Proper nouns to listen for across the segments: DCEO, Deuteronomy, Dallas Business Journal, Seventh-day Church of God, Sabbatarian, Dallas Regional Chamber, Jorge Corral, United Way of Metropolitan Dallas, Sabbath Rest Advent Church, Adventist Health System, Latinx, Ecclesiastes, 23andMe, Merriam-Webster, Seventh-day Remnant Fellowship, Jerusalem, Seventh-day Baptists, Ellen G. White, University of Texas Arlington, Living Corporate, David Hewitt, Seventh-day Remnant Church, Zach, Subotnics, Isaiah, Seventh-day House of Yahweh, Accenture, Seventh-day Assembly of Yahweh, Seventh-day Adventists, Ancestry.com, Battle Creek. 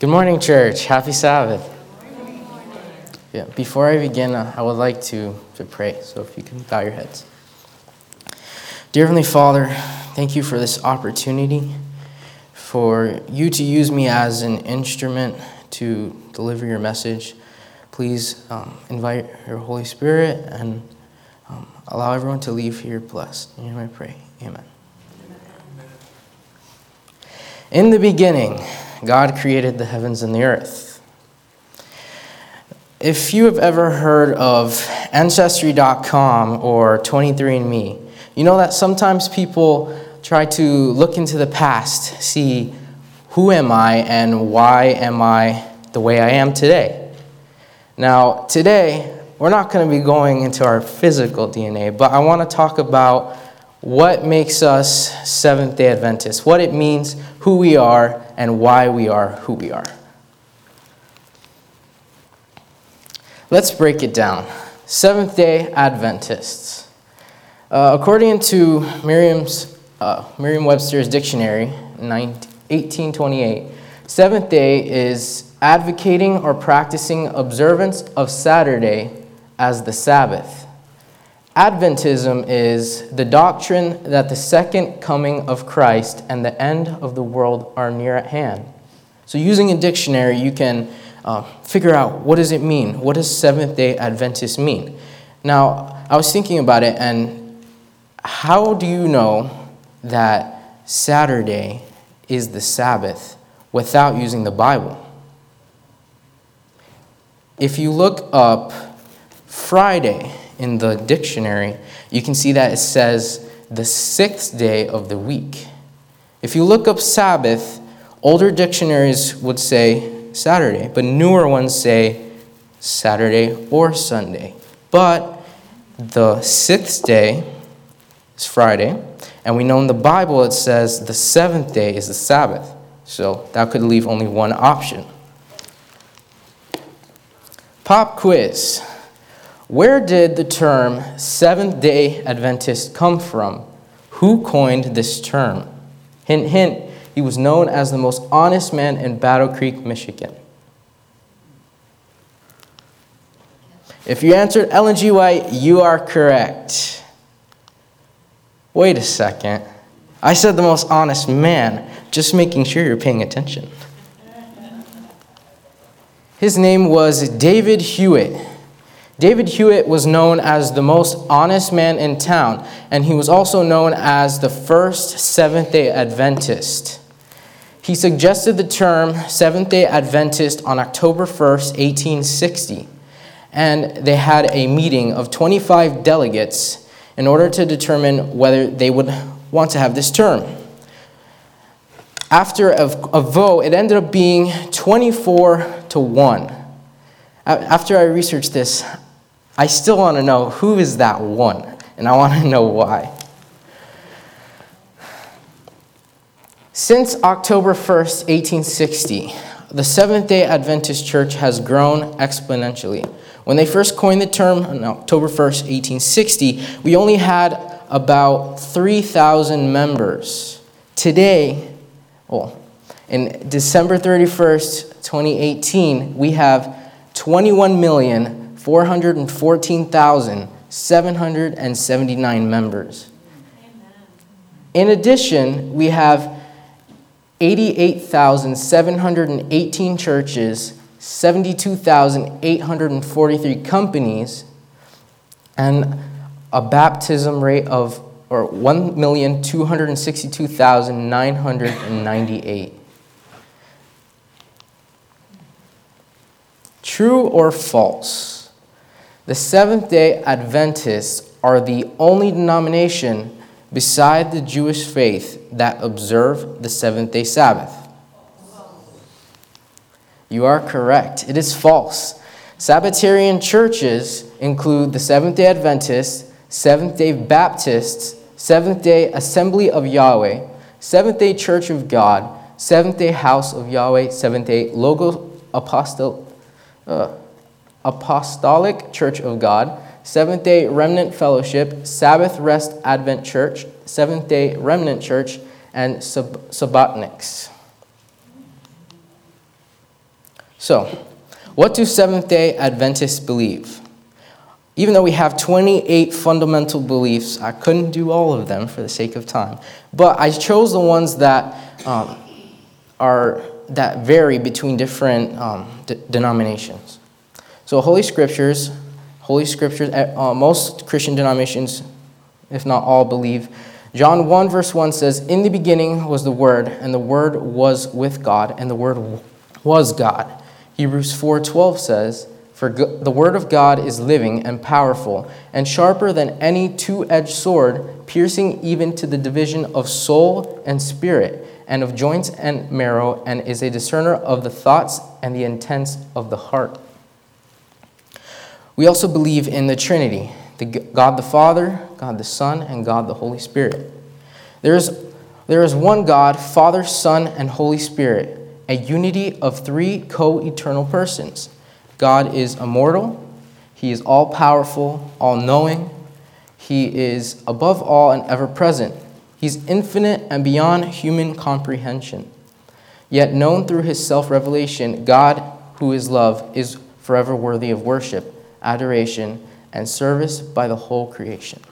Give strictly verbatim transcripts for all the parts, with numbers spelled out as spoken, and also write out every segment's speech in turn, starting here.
Good morning, church. Happy Sabbath. Yeah, before I begin, uh, I would like to, to pray. So if you can bow your heads. Dear Heavenly Father, thank you for this opportunity, for you to use me as an instrument to deliver your message. Please um, invite your Holy Spirit and um, allow everyone to leave here blessed. In your name I pray. Amen. In the beginning, God created the heavens and the earth. If you have ever heard of Ancestry dot com or twenty-three and me, you know that sometimes people try to look into the past, see who am I and why am I the way I am today. Now, today, we're not going to be going into our physical D N A, but I want to talk about what makes us Seventh-day Adventists, what it means, who we are, and why we are who we are. Let's break it down. Seventh-day Adventists. Uh, according to Merriam's, uh, Merriam-Webster's dictionary, eighteen twenty-eight, Seventh-day is advocating or practicing observance of Saturday as the Sabbath. Adventism is the doctrine that the second coming of Christ and the end of the world are near at hand. So using a dictionary, you can uh, figure out, what does it mean? What does Seventh-day Adventist mean? Now, I was thinking about it, and how do you know that Saturday is the Sabbath without using the Bible? If you look up Friday in the dictionary, you can see that it says the sixth day of the week. If you look up Sabbath, older dictionaries would say Saturday, but newer ones say Saturday or Sunday. But the sixth day is Friday, and we know in the Bible it says the seventh day is the Sabbath. So that could leave only one option. Pop quiz. Where did the term Seventh-day Adventist come from? Who coined this term? Hint, hint, he was known as the most honest man in Battle Creek, Michigan. If you answered Ellen G. White, you are correct. Wait a second. I said the most honest man, just making sure you're paying attention. His name was David Hewitt. David Hewitt was known as the most honest man in town, and he was also known as the first Seventh-day Adventist. He suggested the term Seventh-day Adventist on October first, eighteen sixty, and they had a meeting of twenty-five delegates in order to determine whether they would want to have this term. After a, a vote, it ended up being twenty-four to one. After I researched this, I still want to know who is that one, and I want to know why. Since October first, eighteen sixty, the Seventh-day Adventist Church has grown exponentially. When they first coined the term on October first, eighteen sixty, we only had about three thousand members. Today, well, in December thirty-first, twenty eighteen, we have twenty-one million, four hundred fourteen thousand, seven hundred seventy-nine members. Amen. In addition, we have eighty-eight thousand, seven hundred eighteen churches, seventy-two thousand, eight hundred forty-three companies, and a baptism rate of or one million, two hundred sixty-two thousand, nine hundred ninety-eight. True or false? The Seventh-day Adventists are the only denomination beside the Jewish faith that observe the seventh-day Sabbath. You are correct. It is false. Sabbatarian churches include the Seventh-day Adventists, Seventh-day Baptists, Seventh-day Assembly of Yahweh, Seventh-day Church of God, Seventh-day House of Yahweh, Seventh-day Logos Apostolic. Uh, Apostolic Church of God, Seventh-day Remnant Fellowship, Sabbath Rest Advent Church, Seventh-day Remnant Church, and Sub- Subotnics. So, what do Seventh-day Adventists believe? Even though we have twenty-eight fundamental beliefs, I couldn't do all of them for the sake of time. But I chose the ones that um, are that vary between different um, de- denominations. So, Holy Scriptures, Holy Scriptures, uh, most Christian denominations, if not all, believe. John one verse one says, "In the beginning was the Word, and the Word was with God, and the Word was God." Hebrews four twelve says, "For the word of God is living and powerful, and sharper than any two-edged sword, piercing even to the division of soul and spirit, and of joints and marrow, and is a discerner of the thoughts and the intents of the heart." We also believe in the Trinity, the God the Father, God the Son, and God the Holy Spirit. There is, there is one God, Father, Son, and Holy Spirit, a unity of three co-eternal persons. God is immortal, He is all-powerful, all-knowing, He is above all and ever-present. He's infinite and beyond human comprehension. Yet known through His self-revelation, God, who is love, is forever worthy of worship, adoration, and service by the whole creation.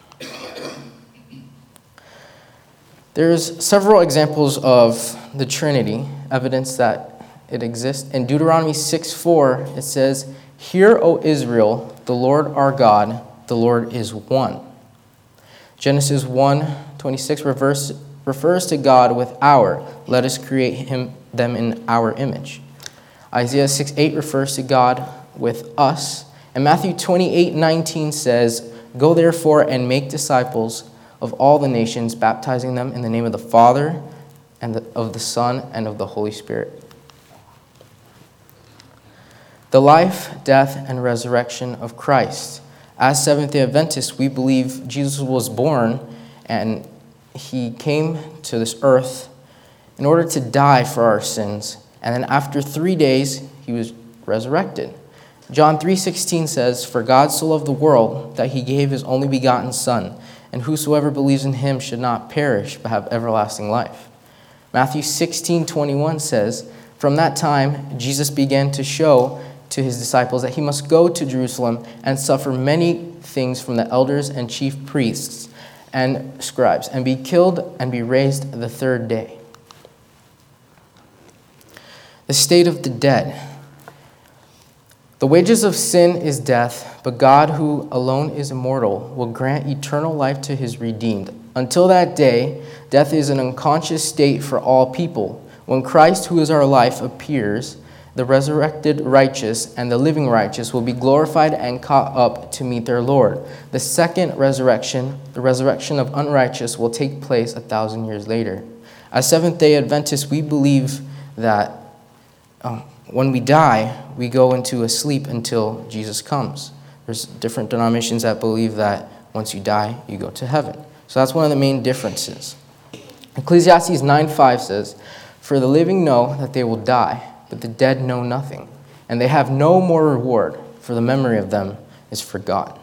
There's several examples of the Trinity, evidence that it exists. In Deuteronomy six four, it says, "Hear, O Israel, the Lord our God, the Lord is one." Genesis one twenty-six refers, refers to God with "our." Let us create him them in our image. Isaiah six eight refers to God with "us." And Matthew twenty-eight nineteen says, "Go therefore and make disciples of all the nations, baptizing them in the name of the Father, and the, of the Son, and of the Holy Spirit." The life, death, and resurrection of Christ. As Seventh-day Adventists, we believe Jesus was born and he came to this earth in order to die for our sins. And then after three days, he was resurrected. John three sixteen says, "For God so loved the world that he gave his only begotten Son, and whosoever believes in him should not perish but have everlasting life." Matthew sixteen twenty-one says, "From that time, Jesus began to show to his disciples that he must go to Jerusalem and suffer many things from the elders and chief priests and scribes, and be killed and be raised the third day." The state of the dead. "The wages of sin is death, but God, who alone is immortal, will grant eternal life to his redeemed. Until that day, death is an unconscious state for all people. When Christ, who is our life, appears, the resurrected righteous and the living righteous will be glorified and caught up to meet their Lord. The second resurrection, the resurrection of unrighteous, will take place a thousand years later." As Seventh-day Adventists, we believe that um, when we die, we go into a sleep until Jesus comes. There's different denominations that believe that once you die, you go to heaven. So that's one of the main differences. Ecclesiastes nine five says, "For the living know that they will die, but the dead know nothing, and they have no more reward, for the memory of them is forgotten."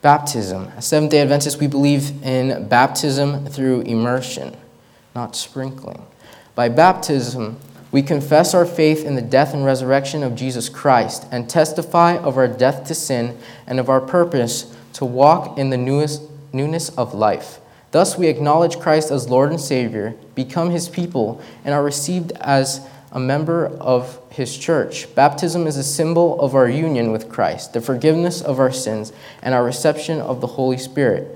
Baptism. As Seventh-day Adventists, we believe in baptism through immersion, not sprinkling. By baptism, we confess our faith in the death and resurrection of Jesus Christ and testify of our death to sin and of our purpose to walk in the newest, newness of life. Thus, we acknowledge Christ as Lord and Savior, become His people, and are received as a member of His church. Baptism is a symbol of our union with Christ, the forgiveness of our sins, and our reception of the Holy Spirit.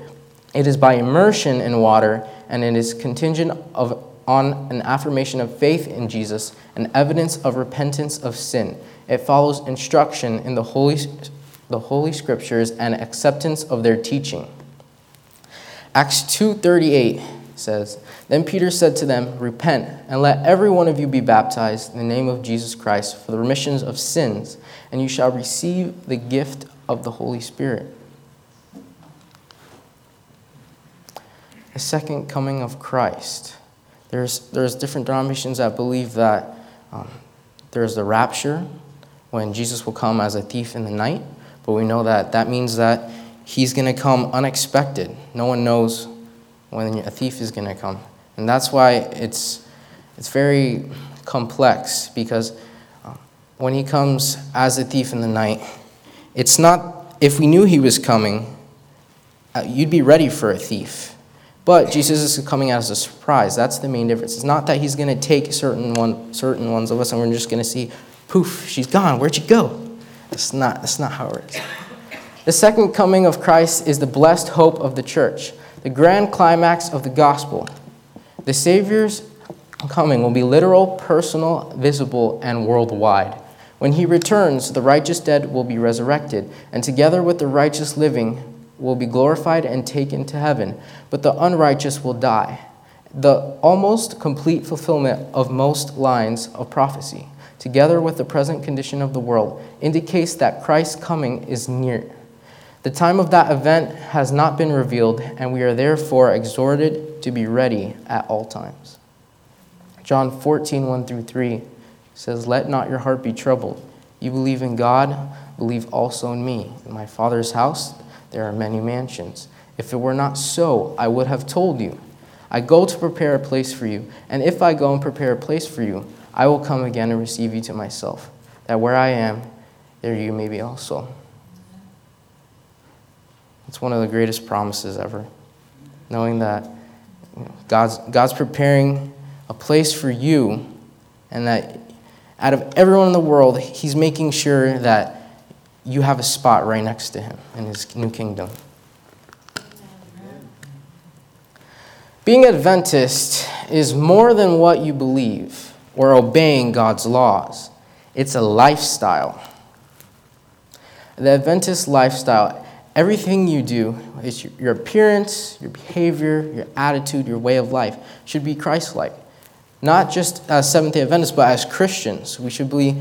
It is by immersion in water, and it is contingent of, on an affirmation of faith in Jesus and evidence of repentance of sin. It follows instruction in the Holy, the Holy Scriptures and acceptance of their teaching. Acts two thirty-eight says, "Then Peter said to them, Repent, and let every one of you be baptized in the name of Jesus Christ for the remission of sins, and you shall receive the gift of the Holy Spirit." The second coming of Christ. There's, there's different denominations that believe that um, there's the rapture, when Jesus will come as a thief in the night, but we know that that means that He's going to come unexpected. No one knows when a thief is going to come. And that's why it's it's very complex because when he comes as a thief in the night, it's not, if we knew he was coming, you'd be ready for a thief. But Jesus is coming as a surprise. That's the main difference. It's not that he's going to take certain one, certain ones of us and we're just going to see, poof, she's gone. Where'd she go? That's not, that's not how it works. The second coming of Christ is the blessed hope of the church, the grand climax of the gospel. The Savior's coming will be literal, personal, visible, and worldwide. When he returns, the righteous dead will be resurrected, and together with the righteous living will be glorified and taken to heaven, but the unrighteous will die. The almost complete fulfillment of most lines of prophecy, together with the present condition of the world, indicates that Christ's coming is near. The time of that event has not been revealed, and we are therefore exhorted to be ready at all times. John fourteen, one through three says, "Let not your heart be troubled. You believe in God, believe also in me. In my Father's house there are many mansions. If it were not so, I would have told you. I go to prepare a place for you, and if I go and prepare a place for you, I will come again and receive you to myself, that where I am, there you may be also." It's one of the greatest promises ever, knowing that God's, God's preparing a place for you, and that out of everyone in the world, he's making sure that you have a spot right next to him in his new kingdom. Amen. Being Adventist is more than what you believe or obeying God's laws. It's a lifestyle. The Adventist lifestyle, everything you do, is your appearance, your behavior, your attitude, your way of life should be Christ-like. Not just as Seventh-day Adventists, but as Christians, we should be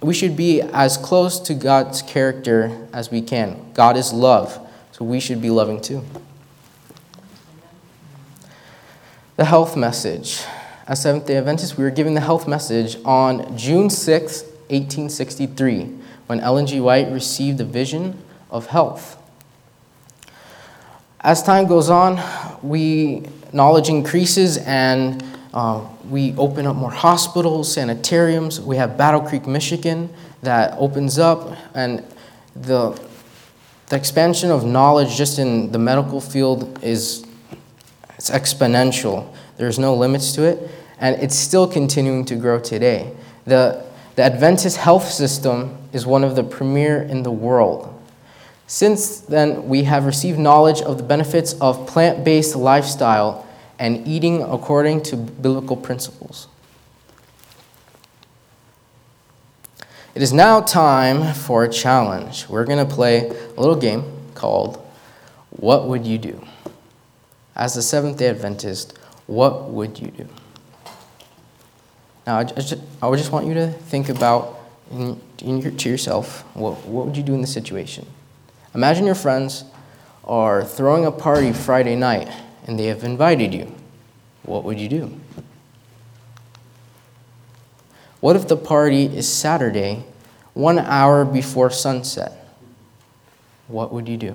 We should be as close to God's character as we can. God is love, so we should be loving too. The health message. As Seventh-day Adventists, we were given the health message on June sixth, eighteen sixty-three, when Ellen G. White received a vision of health. As time goes on, we knowledge increases and Uh, we open up more hospitals, sanitariums. We have Battle Creek, Michigan, that opens up. And the, the expansion of knowledge just in the medical field is it's exponential. There's no limits to it. And it's still continuing to grow today. The, the Adventist Health System is one of the premier in the world. Since then, we have received knowledge of the benefits of plant-based lifestyle and eating according to biblical principles. It is now time for a challenge. We're going to play a little game called What Would You Do? As a Seventh-day Adventist, what would you do? Now, I just, I just want you to think about in, in your, to yourself, what, what would you do in this situation? Imagine your friends are throwing a party Friday night, and they have invited you. What would you do? What if the party is Saturday, one hour before sunset? What would you do?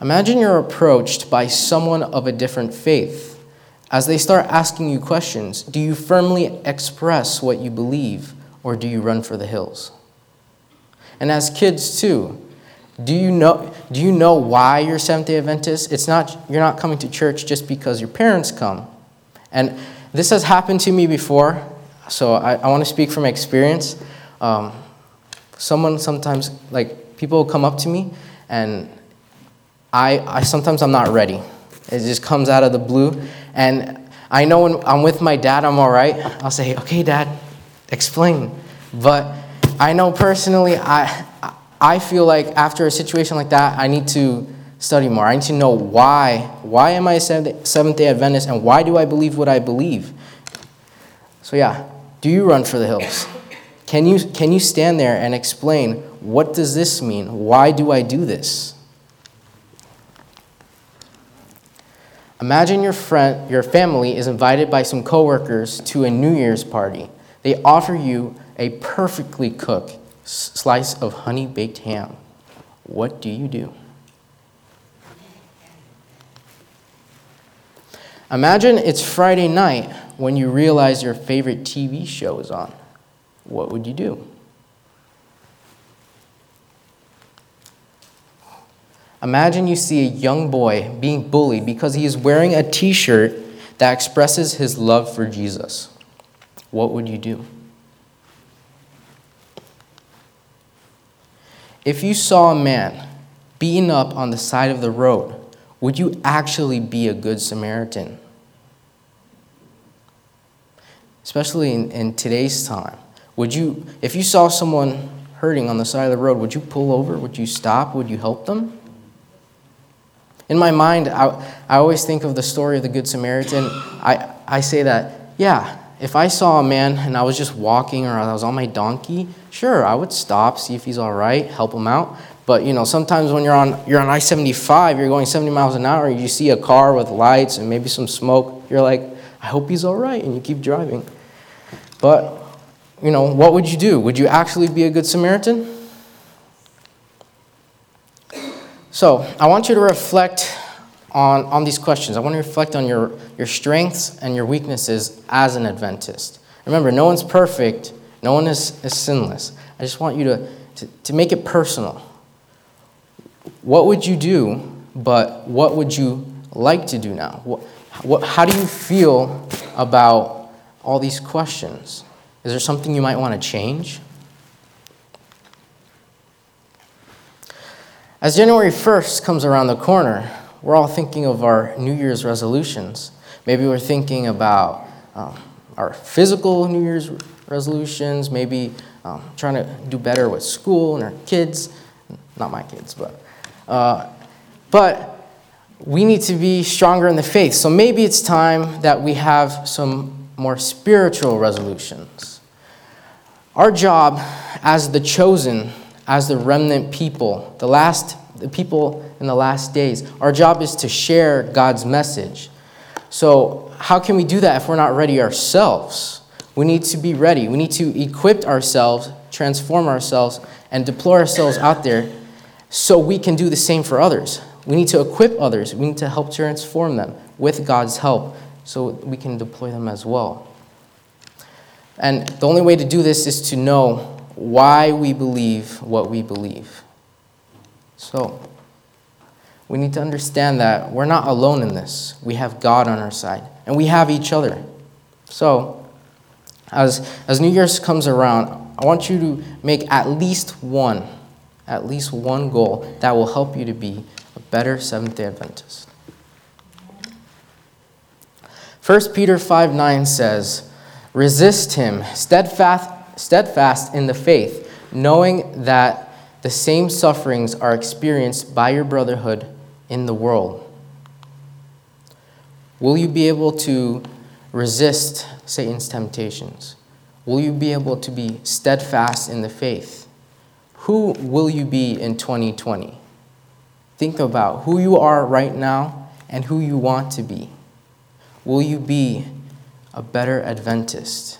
Imagine you're approached by someone of a different faith. As they start asking you questions, do you firmly express what you believe, or do you run for the hills? And as kids too, Do you know do you know why you're Seventh-day Adventist? It's not you're not coming to church just because your parents come. And this has happened to me before, so I, I want to speak from experience. Um, someone sometimes like people come up to me and I I sometimes I'm not ready. It just comes out of the blue. And I know when I'm with my dad, I'm all right. I'll say, "Okay, Dad, explain." But I know personally I I feel like after a situation like that, I need to study more. I need to know why. Why am I a Seventh-day Adventist, and why do I believe what I believe? So yeah, do you run for the hills? Can you can you stand there and explain, what does this mean? Why do I do this? Imagine your friend, your family is invited by some coworkers to a New Year's party. They offer you a perfectly cooked slice of honey-baked ham. What do you do? Imagine it's Friday night when you realize your favorite T V show is on. What would you do? Imagine you see a young boy being bullied because he is wearing a t-shirt that expresses his love for Jesus. What would you do? If you saw a man beaten up on the side of the road, would you actually be a good Samaritan? Especially in, in today's time. Would you, if you saw someone hurting on the side of the road, would you pull over? Would you stop? Would you help them? In my mind, I, I always think of the story of the Good Samaritan. I, I say that, yeah, if I saw a man and I was just walking or I was on my donkey, sure, I would stop, see if he's all right, help him out. But, you know, sometimes when you're on you're on I seventy-five, you're going seventy miles an hour, and you see a car with lights and maybe some smoke, you're like, I hope he's all right, and you keep driving. But, you know, what would you do? Would you actually be a good Samaritan? So, I want you to reflect on, on these questions. I want to reflect on your, your strengths and your weaknesses as an Adventist. Remember, no one's perfect. No one is, is sinless. I just want you to, to, to make it personal. What would you do, but what would you like to do now? What, what, how do you feel about all these questions? Is there something you might want to change? As January first comes around the corner, we're all thinking of our New Year's resolutions. Maybe we're thinking about um, our physical New Year's resolutions, maybe um, trying to do better with school and our kids. Not my kids, but... Uh, but we need to be stronger in the faith. So maybe it's time that we have some more spiritual resolutions. Our job as the chosen, as the remnant people, the last the people in the last days, our job is to share God's message. So how can we do that if we're not ready ourselves? We need to be ready. We need to equip ourselves, transform ourselves, and deploy ourselves out there so we can do the same for others. We need to equip others. We need to help transform them with God's help so we can deploy them as well. And the only way to do this is to know why we believe what we believe. So, we need to understand that we're not alone in this. We have God on our side, and we have each other. So, as, as New Year's comes around, I want you to make at least one, at least one goal that will help you to be a better Seventh-day Adventist. First Peter five nine says, resist him, steadfast Steadfast in the faith, knowing that the same sufferings are experienced by your brotherhood in the world. Will you be able to resist Satan's temptations? Will you be able to be steadfast in the faith? Who will you be in twenty twenty? Think about who you are right now and who you want to be. Will you be a better Adventist?